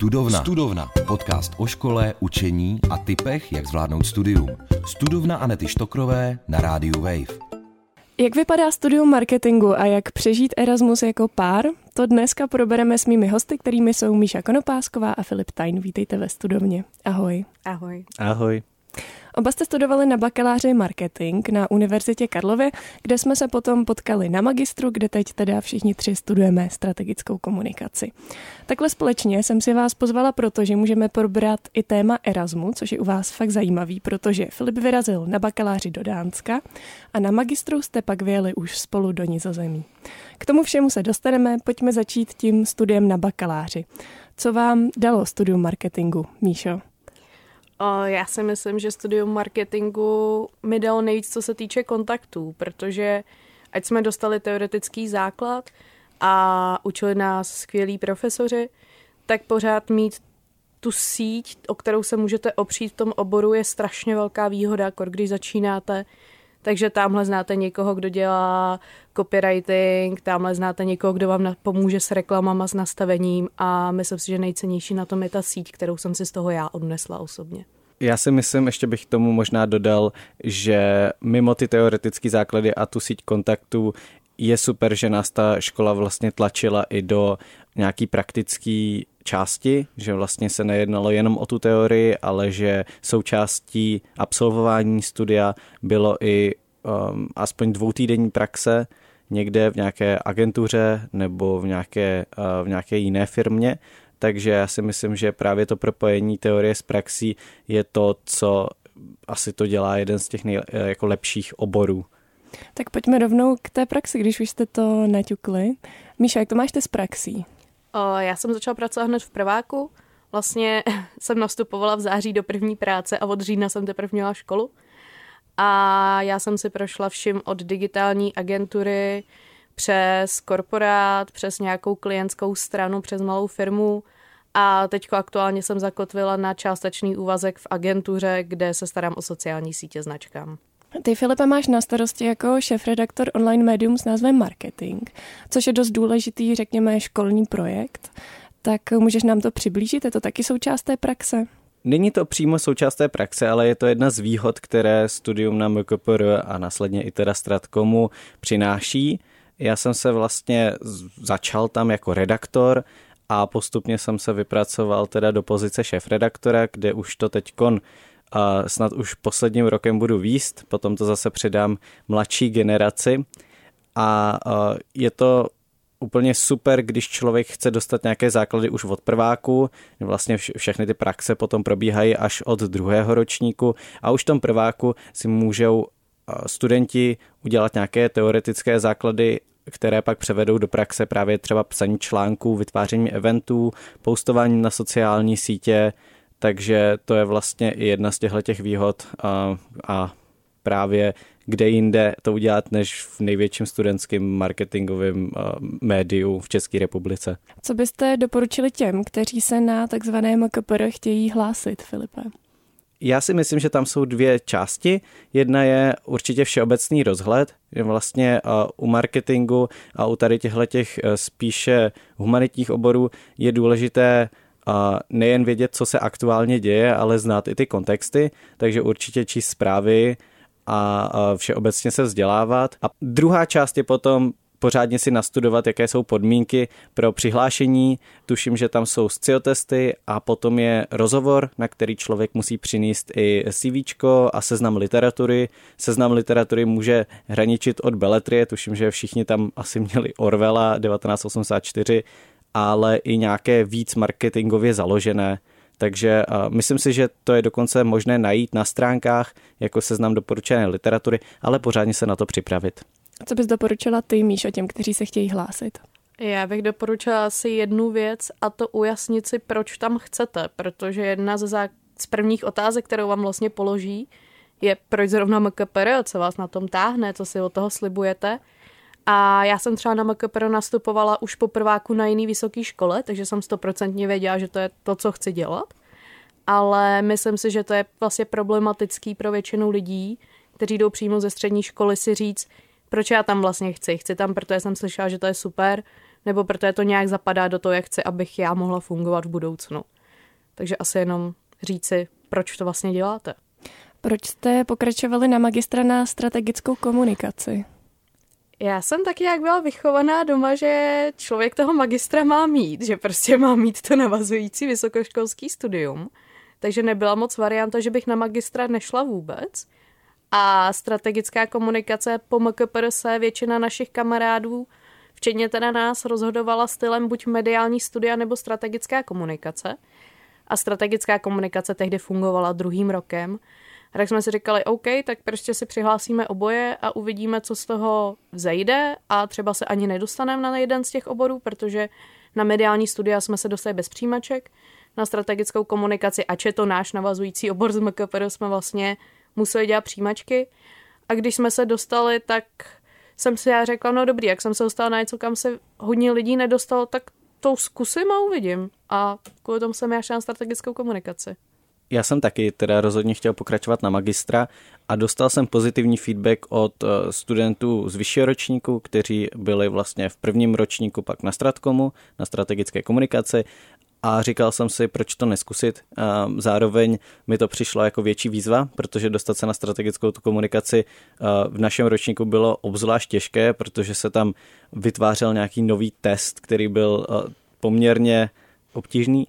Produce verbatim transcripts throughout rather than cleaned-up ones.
Studovna. Studovna. Podcast o škole, učení a tipech, jak zvládnout studium. Studovna Anety Štokrové na rádiu Wave. Jak vypadá studium marketingu a jak přežít Erasmus jako pár? To dneska probereme s mými hosty, kterými jsou Míša Konopásková a Filip Thein. Vítejte ve Studovně. Ahoj. Ahoj. Ahoj. Oba jste studovali na bakaláři marketing na Univerzitě Karlově, kde jsme se potom potkali na magistru, kde teď teda všichni tři studujeme strategickou komunikaci. Takhle společně jsem si vás pozvala, protože můžeme probrat i téma Erasmu, což je u vás fakt zajímavý, protože Filip vyrazil na bakaláři do Dánska a na magistru jste pak vyjeli už spolu do Nizozemí. K tomu všemu se dostaneme, pojďme začít tím studiem na bakaláři. Co vám dalo studium marketingu, Míšo? Já si myslím, že studium marketingu mi dalo nejvíc, co se týče kontaktů, protože ať jsme dostali teoretický základ a učili nás skvělí profesoři, tak pořád mít tu síť, o kterou se můžete opřít v tom oboru, je strašně velká výhoda, když začínáte. Takže tamhle znáte někoho, kdo dělá copywriting, tamhle znáte někoho, kdo vám pomůže s reklamama, s nastavením a myslím si, že nejcennější na tom je ta síť, kterou jsem si z toho já odnesla osobně. Já si myslím, ještě bych tomu možná dodal, že mimo ty teoretické základy a tu síť kontaktů je super, že nás ta škola vlastně tlačila i do nějaký praktický části, že vlastně se nejednalo jenom o tu teorii, ale že součástí absolvování studia bylo i um, aspoň dvoutýdenní praxe někde v nějaké agentuře nebo v nějaké, uh, v nějaké jiné firmě. Takže já si myslím, že právě to propojení teorie s praxí je to, co asi to dělá jeden z těch nejle, jako lepších oborů. Tak pojďme rovnou k té praxi, když už jste to naťukli. Míša, jak to máš ty s praxí? Já jsem začala pracovat hned v prváku. Vlastně jsem nastupovala v září do první práce a od října jsem teprve měla školu. A já jsem si prošla vším od digitální agentury přes korporát, přes nějakou klientskou stranu, přes malou firmu. A teďko aktuálně jsem zakotvila na částečný úvazek v agentuře, kde se starám o sociální sítě značkám. Ty, Filipe, máš na starosti jako šéfredaktor online médium s názvem Marketing, což je dost důležitý, řekněme, školní projekt. Tak můžeš nám to přiblížit? Je to taky součást té praxe? Není to přímo součást té praxe, ale je to jedna z výhod, které studium na M K P R a následně i teda Stratkomu přináší. Já jsem se vlastně začal tam jako redaktor a postupně jsem se vypracoval teda do pozice šéfredaktora, kde už to teďkon a snad už posledním rokem budu vést, potom to zase předám mladší generaci a je to úplně super, když člověk chce dostat nějaké základy už od prváku, vlastně všechny ty praxe potom probíhají až od druhého ročníku a už v tom prváku si můžou studenti udělat nějaké teoretické základy, které pak převedou do praxe právě třeba psaní článků, vytváření eventů, postování na sociální sítě. Takže to je vlastně i jedna z těchto výhod a, a právě kde jinde to udělat, než v největším studentském marketingovém médiu v České republice. Co byste doporučili těm, kteří se na takzvané M K P R chtějí hlásit, Filipe? Já si myslím, že tam jsou dvě části. Jedna je určitě všeobecný rozhled, že vlastně u marketingu a u tady těchto spíše humanitních oborů je důležité a nejen vědět, co se aktuálně děje, ale znát i ty kontexty, takže určitě číst zprávy a všeobecně se vzdělávat. A druhá část je potom pořádně si nastudovat, jaké jsou podmínky pro přihlášení. Tuším, že tam jsou sciotesty a potom je rozhovor, na který člověk musí přinést i CVčko a seznam literatury. Seznam literatury může hraničit od beletrie, tuším, že všichni tam asi měli Orwella devatenáct osmdesát čtyři, ale i nějaké víc marketingově založené. Takže uh, myslím si, že to je dokonce možné najít na stránkách jako seznam doporučené literatury, ale pořádně se na to připravit. Co bys doporučila ty, Míšo, těm, kteří se chtějí hlásit? Já bych doporučila asi jednu věc a to ujasnit si, proč tam chcete, protože jedna ze zá... z prvních otázek, kterou vám vlastně položí, je proč zrovna M K P R, co vás na tom táhne, co si od toho slibujete. A já jsem třeba na M K P R nastupovala už po prváku na jiný vysoké škole, takže jsem stoprocentně věděla, že to je to, co chci dělat. Ale myslím si, že to je vlastně problematický pro většinu lidí, kteří jdou přímo ze střední školy si říct, proč já tam vlastně chci. Chci tam, protože jsem slyšela, že to je super, nebo protože to nějak zapadá do toho, jak chci, abych já mohla fungovat v budoucnu. Takže asi jenom říci, proč to vlastně děláte. Proč jste pokračovali na magistra na strategickou komunikaci? Já jsem taky jak byla vychovaná doma, že člověk toho magistra má mít, že prostě má mít to navazující vysokoškolský studium. Takže nebyla moc varianta, že bych na magistra nešla vůbec. A strategická komunikace po em ká pé er se většina našich kamarádů, včetně teda nás, rozhodovala stylem buď mediální studia nebo strategická komunikace. A strategická komunikace tehdy fungovala druhým rokem. A tak jsme si říkali, OK, tak prostě si přihlásíme oboje a uvidíme, co z toho vzejde a třeba se ani nedostaneme na jeden z těch oborů, protože na mediální studia jsme se dostali bez přijímaček, na strategickou komunikaci, ač je to náš navazující obor z em ká pé er, jsme vlastně museli dělat přijímačky. A když jsme se dostali, tak jsem si já řekla, no dobrý, jak jsem se dostala na něco, kam se hodně lidí nedostalo, tak to zkusím a uvidím. A kvůli tomu jsem já šla na strategickou komunikaci. Já jsem taky teda rozhodně chtěl pokračovat na magistra a dostal jsem pozitivní feedback od studentů z vyššího ročníku, kteří byli vlastně v prvním ročníku pak na stratkomu, na strategické komunikaci a říkal jsem si, proč to neskusit. Zároveň mi to přišlo jako větší výzva, protože dostat se na strategickou tu komunikaci v našem ročníku bylo obzvlášť těžké, protože se tam vytvářel nějaký nový test, který byl poměrně obtížný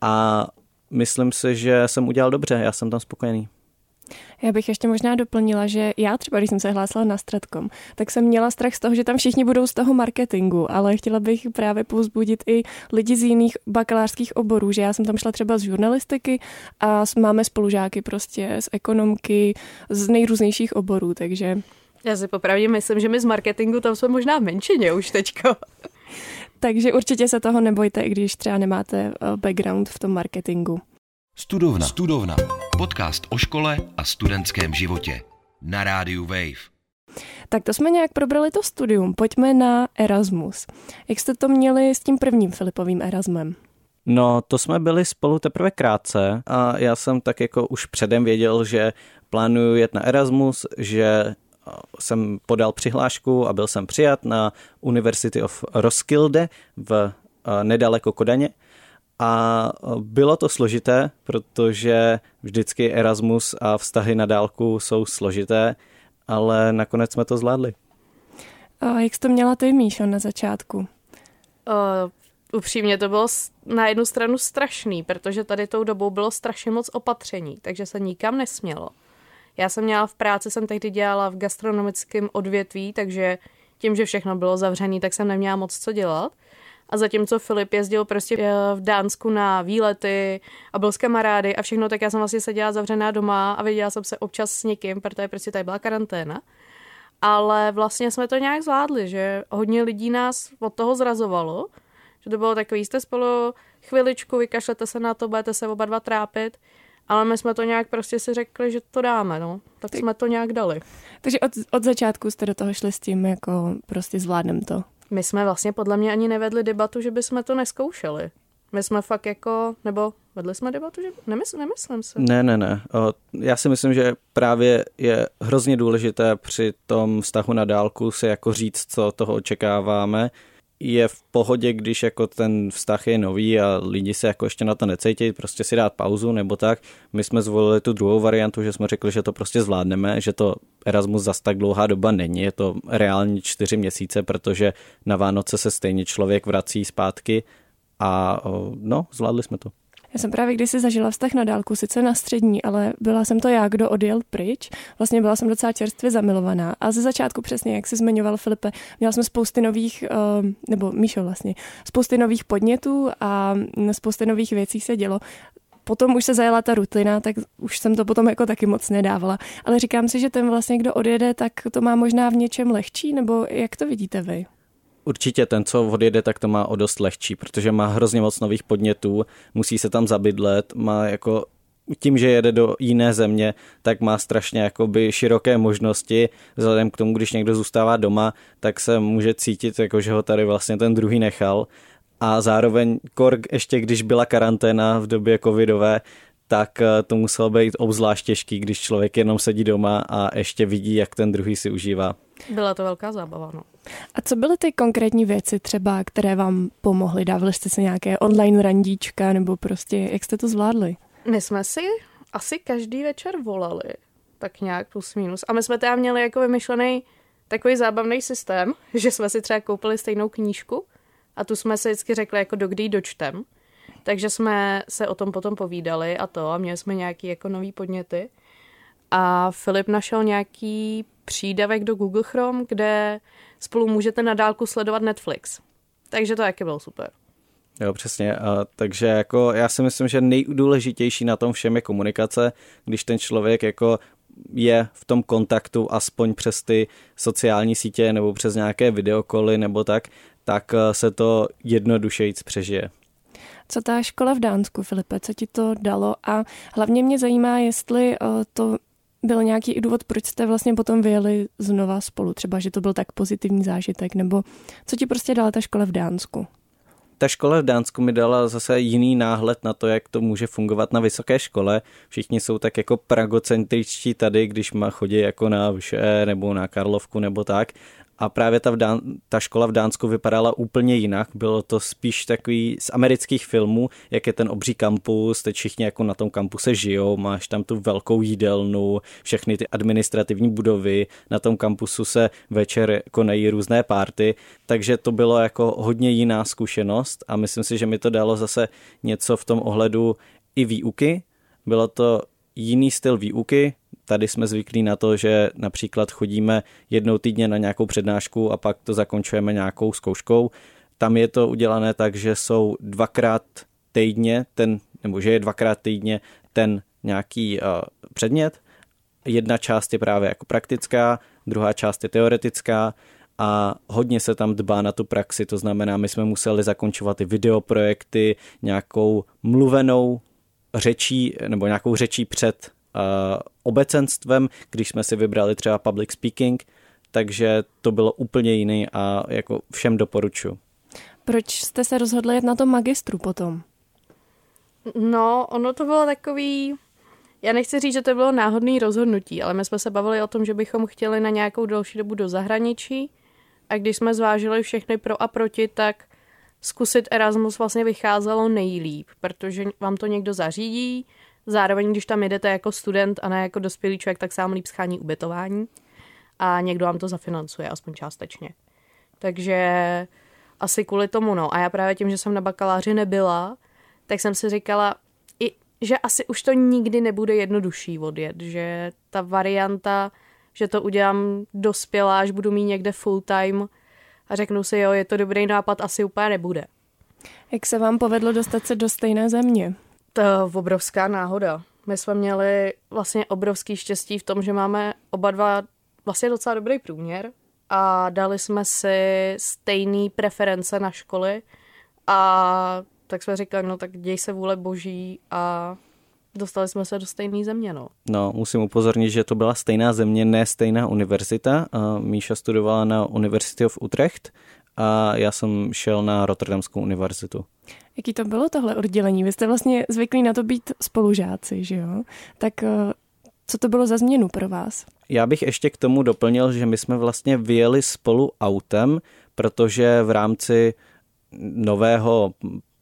a myslím si, že jsem udělal dobře, já jsem tam spokojený. Já bych ještě možná doplnila, že já třeba, když jsem se hlásila na stratkom, tak jsem měla strach z toho, že tam všichni budou z toho marketingu, ale chtěla bych právě povzbudit i lidi z jiných bakalářských oborů, že já jsem tam šla třeba z žurnalistiky a máme spolužáky prostě z ekonomky, z nejrůznějších oborů, takže... Já si popravdě myslím, že my z marketingu tam jsme možná v menšině už teďko. Takže určitě se toho nebojte, i když třeba nemáte background v tom marketingu. Studovna. Studovna. Podcast o škole a studentském životě. Na rádiu Wave. Tak to jsme nějak probrali to studium. Pojďme na Erasmus. Jak jste to měli s tím prvním Filipovým Erasmem? No, to jsme byli spolu teprve krátce a já jsem tak jako už předem věděl, že plánuju jet na Erasmus, že... jsem podal přihlášku a byl jsem přijat na University of Roskilde v nedaleko Kodaně a bylo to složité, protože vždycky Erasmus a vztahy na dálku jsou složité, ale nakonec jsme to zvládli. A jak jsi to měla ty, Míšo, na začátku? Uh, upřímně to bylo na jednu stranu strašný, protože tady tou dobou bylo strašně moc opatření, takže se nikam nesmělo. Já jsem měla v práci, jsem tehdy dělala v gastronomickém odvětví, takže tím, že všechno bylo zavřené, tak jsem neměla moc co dělat. A zatímco Filip jezdil prostě v Dánsku na výlety a byl s kamarády a všechno, tak já jsem vlastně seděla zavřená doma a viděla jsem se občas s někým, protože prostě tady byla karanténa. Ale vlastně jsme to nějak zvládli, že hodně lidí nás od toho zrazovalo, že to bylo takový, jste spolu chviličku, vykašlete se na to, budete se oba dva trápit. Ale my jsme to nějak prostě si řekli, že to dáme, no. Tak, tak jsme to nějak dali. Takže od, od začátku jste do toho šli s tím, jako prostě zvládnem to. My jsme vlastně podle mě ani nevedli debatu, že bychom to neskoušeli. My jsme fakt jako, nebo vedli jsme debatu, že nemysl, nemyslím si. Ne, ne, ne. O, já si myslím, že právě je hrozně důležité při tom vztahu na dálku si jako říct, co toho očekáváme. Je v pohodě, když jako ten vztah je nový a lidi se jako ještě na to necítí, prostě si dát pauzu nebo tak. My jsme zvolili tu druhou variantu, že jsme řekli, že to prostě zvládneme, že to Erasmus zas tak dlouhá doba není, je to reálně čtyři měsíce, protože na Vánoce se stejně člověk vrací zpátky a no, zvládli jsme to. Já jsem právě kdysi zažila vztah na dálku, sice na střední, ale byla jsem to já, kdo odjel pryč. Vlastně byla jsem docela čerstvě zamilovaná. A ze začátku přesně, jak jsi zmiňoval, Filipe, měla jsem spousty nových, nebo Míšo vlastně, spousty nových podnětů a spousty nových věcí se dělo. Potom už se zajela ta rutina, tak už jsem to potom jako taky moc nedávala. Ale říkám si, že ten vlastně, kdo odjede, tak to má možná v něčem lehčí, nebo jak to vidíte vy? Určitě ten, co odjede, tak to má o dost lehčí, protože má hrozně moc nových podnětů, musí se tam zabydlet, má jako tím, že jede do jiné země, tak má strašně jakoby široké možnosti, vzhledem k tomu, když někdo zůstává doma, tak se může cítit, jako že ho tady vlastně ten druhý nechal a zároveň kork ještě, když byla karanténa v době covidové, tak to muselo být obzvlášť těžký, když člověk jenom sedí doma a ještě vidí, jak ten druhý si užívá. Byla to velká zábava, no. A co byly ty konkrétní věci třeba, které vám pomohly? Dávali jste se nějaké online randíčka nebo prostě, jak jste to zvládli? My jsme si asi každý večer volali, tak nějak plus minus. A my jsme tam měli jako vymyšlený takový zábavný systém, že jsme si třeba koupili stejnou knížku a tu jsme si vždycky řekli, jako dokdy ji dočtem. Takže jsme se o tom potom povídali a to a měli jsme nějaký jako nový podněty. A Filip našel nějaký přídavek do Google Chrome, kde spolu můžete na dálku sledovat Netflix. Takže to taky bylo super. Jo, přesně. A takže jako já si myslím, že nejdůležitější na tom všem je komunikace, když ten člověk jako je v tom kontaktu aspoň přes ty sociální sítě nebo přes nějaké videokoly nebo tak, tak se to jednodušejíc přežije. Co ta škola v Dánsku, Filipe, co ti to dalo? A hlavně mě zajímá, jestli to byl nějaký důvod, proč jste vlastně potom vyjeli znova spolu, třeba, že to byl tak pozitivní zážitek, nebo co ti prostě dala ta škola v Dánsku? Ta škola v Dánsku mi dala zase jiný náhled na to, jak to může fungovat na vysoké škole. Všichni jsou tak jako pragocentričtí tady, když má chodí jako na Vyše nebo na Karlovku nebo tak. A právě ta, v Dán- ta škola v Dánsku vypadala úplně jinak. Bylo to spíš takový z amerických filmů, jak je ten obří kampus, teď všichni jako na tom kampuse žijou, máš tam tu velkou jídelnu, všechny ty administrativní budovy, na tom kampusu se večer konají různé party, takže to bylo jako hodně jiná zkušenost a myslím si, že mi to dalo zase něco v tom ohledu i výuky. Bylo to jiný styl výuky. Tady jsme zvyklí na to, že například chodíme jednou týdně na nějakou přednášku a pak to zakončujeme nějakou zkouškou. Tam je to udělané tak, že jsou dvakrát týdně ten, nebo že je dvakrát týdně ten nějaký uh, předmět. Jedna část je právě jako praktická, druhá část je teoretická a hodně se tam dbá na tu praxi. To znamená, my jsme museli zakončovat i videoprojekty, nějakou mluvenou řečí nebo nějakou řečí před obecenstvem, když jsme si vybrali třeba public speaking, takže to bylo úplně jiný a jako všem doporučuji. Proč jste se rozhodli jít na tom magistru potom? No, ono to bylo takový, já nechci říct, že to bylo náhodné rozhodnutí, ale my jsme se bavili o tom, že bychom chtěli na nějakou další dobu do zahraničí a když jsme zvážili všechny pro a proti, tak zkusit Erasmus vlastně vycházelo nejlíp, protože vám to někdo zařídí. Zároveň, když tam jedete jako student a ne jako dospělý člověk, tak sám líp schání ubytování a někdo vám to zafinancuje, aspoň částečně. Takže asi kvůli tomu, no. A já právě tím, že jsem na bakaláři nebyla, tak jsem si říkala, i, že asi už to nikdy nebude jednodušší odjet, že ta varianta, že to udělám dospělá, až budu mít někde full time a řeknu si, jo, je to dobrý nápad, asi úplně nebude. Jak se vám povedlo dostat se do stejné země? To obrovská náhoda. My jsme měli vlastně obrovský štěstí v tom, že máme oba dva vlastně docela dobrý průměr a dali jsme si stejný preference na školy a tak jsme říkali, no tak děj se vůle boží a dostali jsme se do stejné země, no. No, musím upozornit, že to byla stejná země, ne stejná univerzita. Míša studovala na University of Utrecht a já jsem šel na Rotterdamskou univerzitu. Jaký to bylo tohle oddělení? Vy jste vlastně zvyklí na to být spolužáci, že jo? Tak co to bylo za změnu pro vás? Já bych ještě k tomu doplnil, že my jsme vlastně vyjeli spolu autem, protože v rámci nového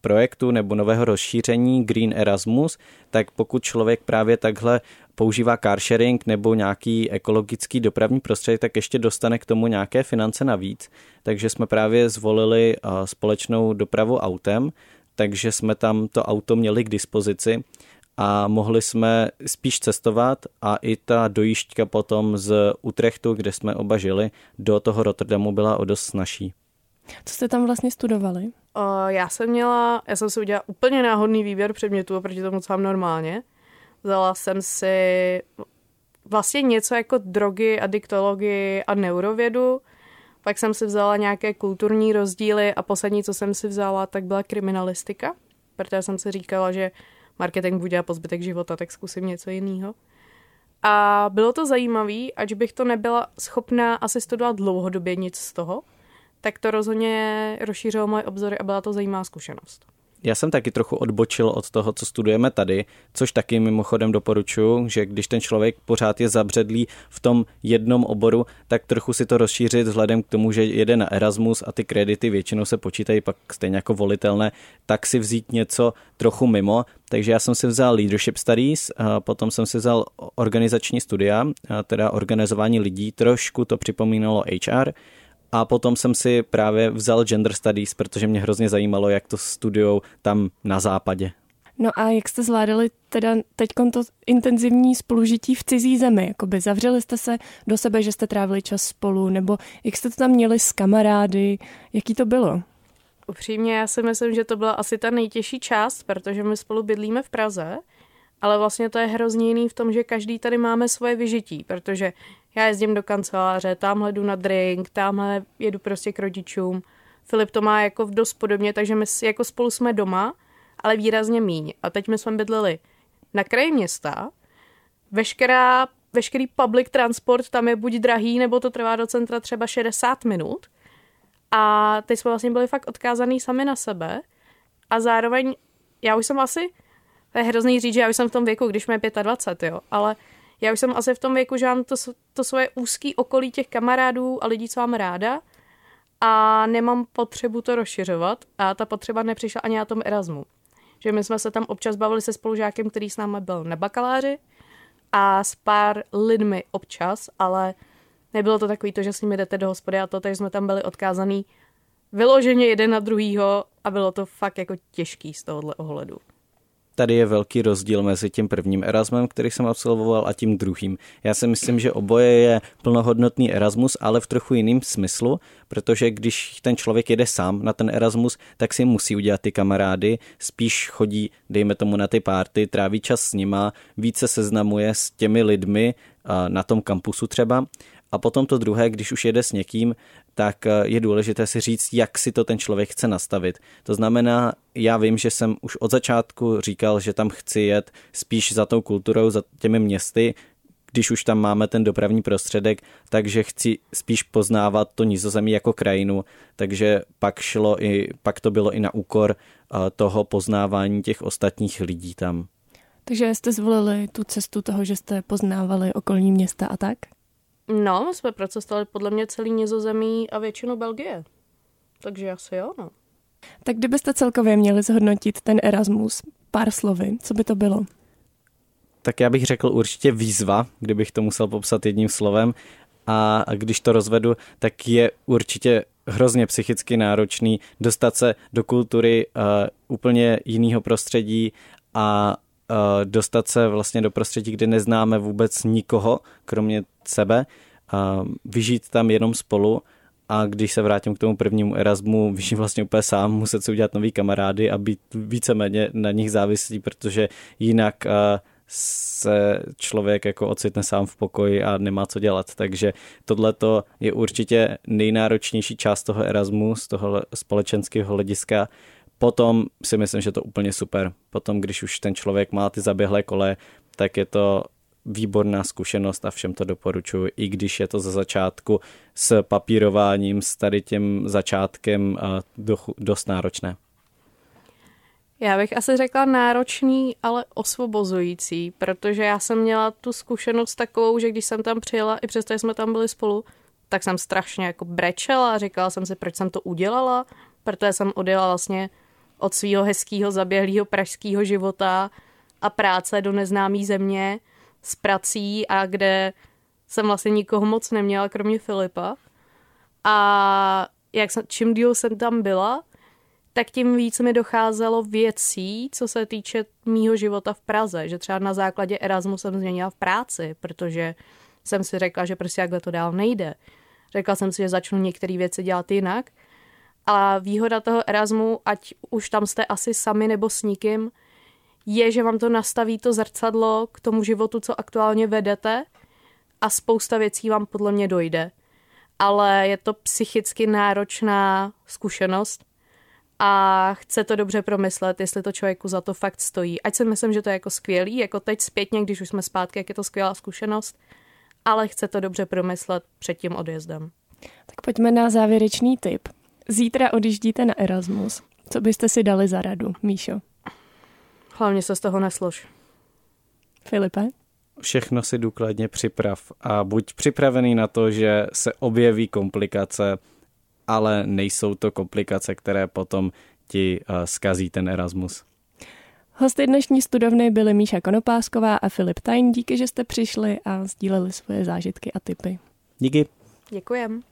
projektu nebo nového rozšíření Green Erasmus, tak pokud člověk právě takhle používá carsharing nebo nějaký ekologický dopravní prostředek, tak ještě dostane k tomu nějaké finance navíc. Takže jsme právě zvolili společnou dopravu autem, takže jsme tam to auto měli k dispozici a mohli jsme spíš cestovat a i ta dojížďka potom z Utrechtu, kde jsme oba žili, do toho Rotterdamu byla o dost snažší. Co jste tam vlastně studovali? Uh, já jsem měla, já jsem si udělala úplně náhodný výběr předmětů oproti tomu, co mám normálně. Vzala jsem si vlastně něco jako drogy, adiktologii a neurovědu. Pak jsem si vzala nějaké kulturní rozdíly a poslední, co jsem si vzala, tak byla kriminalistika, protože jsem si říkala, že marketing budu dělat po zbytek života, tak zkusím něco jiného. A bylo to zajímavé, ač bych to nebyla schopná asi studovat dlouhodobě nic z toho, tak to rozhodně rozšířilo moje obzory a byla to zajímavá zkušenost. Já jsem taky trochu odbočil od toho, co studujeme tady, což taky mimochodem doporučuji, že když ten člověk pořád je zabředlý v tom jednom oboru, tak trochu si to rozšířit vzhledem k tomu, že jede na Erasmus a ty kredity většinou se počítají pak stejně jako volitelné, tak si vzít něco trochu mimo. Takže já jsem si vzal leadership studies, a potom jsem si vzal organizační studia, teda organizování lidí, trošku to připomínalo H R. A potom jsem si právě vzal gender studies, protože mě hrozně zajímalo, jak to studujou tam na západě. No a jak jste zvládali teda teďkon to intenzivní spolužití v cizí zemi? Jakoby zavřeli jste se do sebe, že jste trávili čas spolu, nebo jak jste to tam měli s kamarády? Jaký to bylo? Upřímně, já si myslím, že to byla asi ta nejtěžší část, protože my spolu bydlíme v Praze, ale vlastně to je hrozně jiný v tom, že každý tady máme svoje vyžití, protože já jezdím do kanceláře, tamhle jdu na drink, tamhle jedu prostě k rodičům. Filip to má jako dost podobně, takže my jako spolu jsme doma, ale výrazně míň. A teď my jsme bydleli na kraji města, veškerá, veškerý public transport tam je buď drahý, nebo to trvá do centra třeba šedesát minut. A teď jsme vlastně byli fakt odkázaný sami na sebe. A zároveň, já už jsem asi, to je hrozný říct, že já už jsem v tom věku, když mě je dvacet pět, jo, ale já už jsem asi v tom věku, že mám to, to svoje úzký okolí těch kamarádů a lidí, co mám ráda, a nemám potřebu to rozšiřovat, a ta potřeba nepřišla ani na tom Erasmu. Že my jsme se tam občas bavili se spolužákem, který s námi byl na bakaláři, a s pár lidmi občas, ale nebylo to takový to, že s nimi jdete do hospody a to, takže jsme tam byli odkázaný vyloženě jeden na druhýho a bylo to fakt jako těžký z tohohle ohledu. Tady je velký rozdíl mezi tím prvním Erasmem, který jsem absolvoval, a tím druhým. Já si myslím, že oboje je plnohodnotný Erasmus, ale v trochu jiném smyslu, protože když ten člověk jede sám na ten Erasmus, tak si musí udělat ty kamarády, spíš chodí, dejme tomu, na ty party, tráví čas s nima, více seznamuje s těmi lidmi na tom kampusu třeba. A potom to druhé, když už jede s někým, tak je důležité si říct, jak si to ten člověk chce nastavit. To znamená, já vím, že jsem už od začátku říkal, že tam chci jet spíš za tou kulturou, za těmi městy, když už tam máme ten dopravní prostředek, takže chci spíš poznávat to Nizozemí jako krajinu, takže pak šlo i, pak to bylo i na úkor toho poznávání těch ostatních lidí tam. Takže jste zvolili tu cestu toho, že jste poznávali okolní města a tak? No, my jsme procestovali podle mě celý Nizozemí a většinu Belgie. Takže asi jo, no. Tak kdybyste celkově měli zhodnotit ten Erasmus pár slovy, co by to bylo? Tak já bych řekl určitě výzva, kdybych to musel popsat jedním slovem. A když to rozvedu, tak je určitě hrozně psychicky náročný dostat se do kultury uh, úplně jiného prostředí a dostat se vlastně do prostředí, kde neznáme vůbec nikoho, kromě sebe, vyžít tam jenom spolu, a když se vrátím k tomu prvnímu Erasmu, vyžít vlastně úplně sám, muset si udělat nový kamarády a být víceméně na nich závislý, protože jinak se člověk jako ocitne sám v pokoji a nemá co dělat. Takže tohleto je určitě nejnáročnější část toho Erasmu z toho společenského hlediska. Potom si myslím, že to úplně super. Potom, když už ten člověk má ty zaběhlé kole, tak je to výborná zkušenost a všem to doporučuji, i když je to za začátku s papírováním, s tady tím začátkem dost náročné. Já bych asi řekla náročný, ale osvobozující, protože já jsem měla tu zkušenost takovou, že když jsem tam přijela, i přesto, že jsme tam byli spolu, tak jsem strašně jako brečela a říkala jsem si, proč jsem to udělala, protože jsem odjela vlastně od svého hezkého zaběhlého pražského života a práce do neznámé země s prací, a kde jsem vlastně nikoho moc neměla, kromě Filipa. A jak jsem, čím díl jsem tam byla, tak tím víc mi docházelo věcí, co se týče mýho života v Praze. Že třeba na základě Erasmu jsem změnila v práci, protože jsem si řekla, že prostě jakhle to dál nejde. Řekla jsem si, že začnu některé věci dělat jinak. A výhoda toho Erasmu, ať už tam jste asi sami nebo s nikým, je, že vám to nastaví to zrcadlo k tomu životu, co aktuálně vedete, a spousta věcí vám podle mě dojde. Ale je to psychicky náročná zkušenost a chce to dobře promyslet, jestli to člověku za to fakt stojí. Ať si myslím, že to je jako skvělý, jako teď zpětně, když už jsme zpátky, jak je to skvělá zkušenost, ale chce to dobře promyslet před tím odjezdem. Tak pojďme na závěrečný tip. Zítra odjíždíte na Erasmus. Co byste si dali za radu, Míšo? Hlavně se z toho neslož. Filipe? Všechno si důkladně připrav a buď připravený na to, že se objeví komplikace, ale nejsou to komplikace, které potom ti zkazí ten Erasmus. Hosty dnešní studovny byly Míša Konopásková a Filip Thein. Díky, že jste přišli a sdíleli svoje zážitky a tipy. Díky. Děkujem.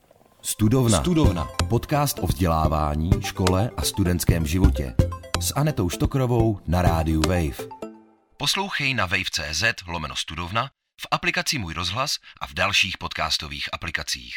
Studovna. Studovna. Podcast o vzdělávání, škole a studentském životě. S Anetou Štokrovou na rádiu Wave. Poslouchej na wave tečka cz lomeno studovna, v aplikaci Můj rozhlas a v dalších podcastových aplikacích.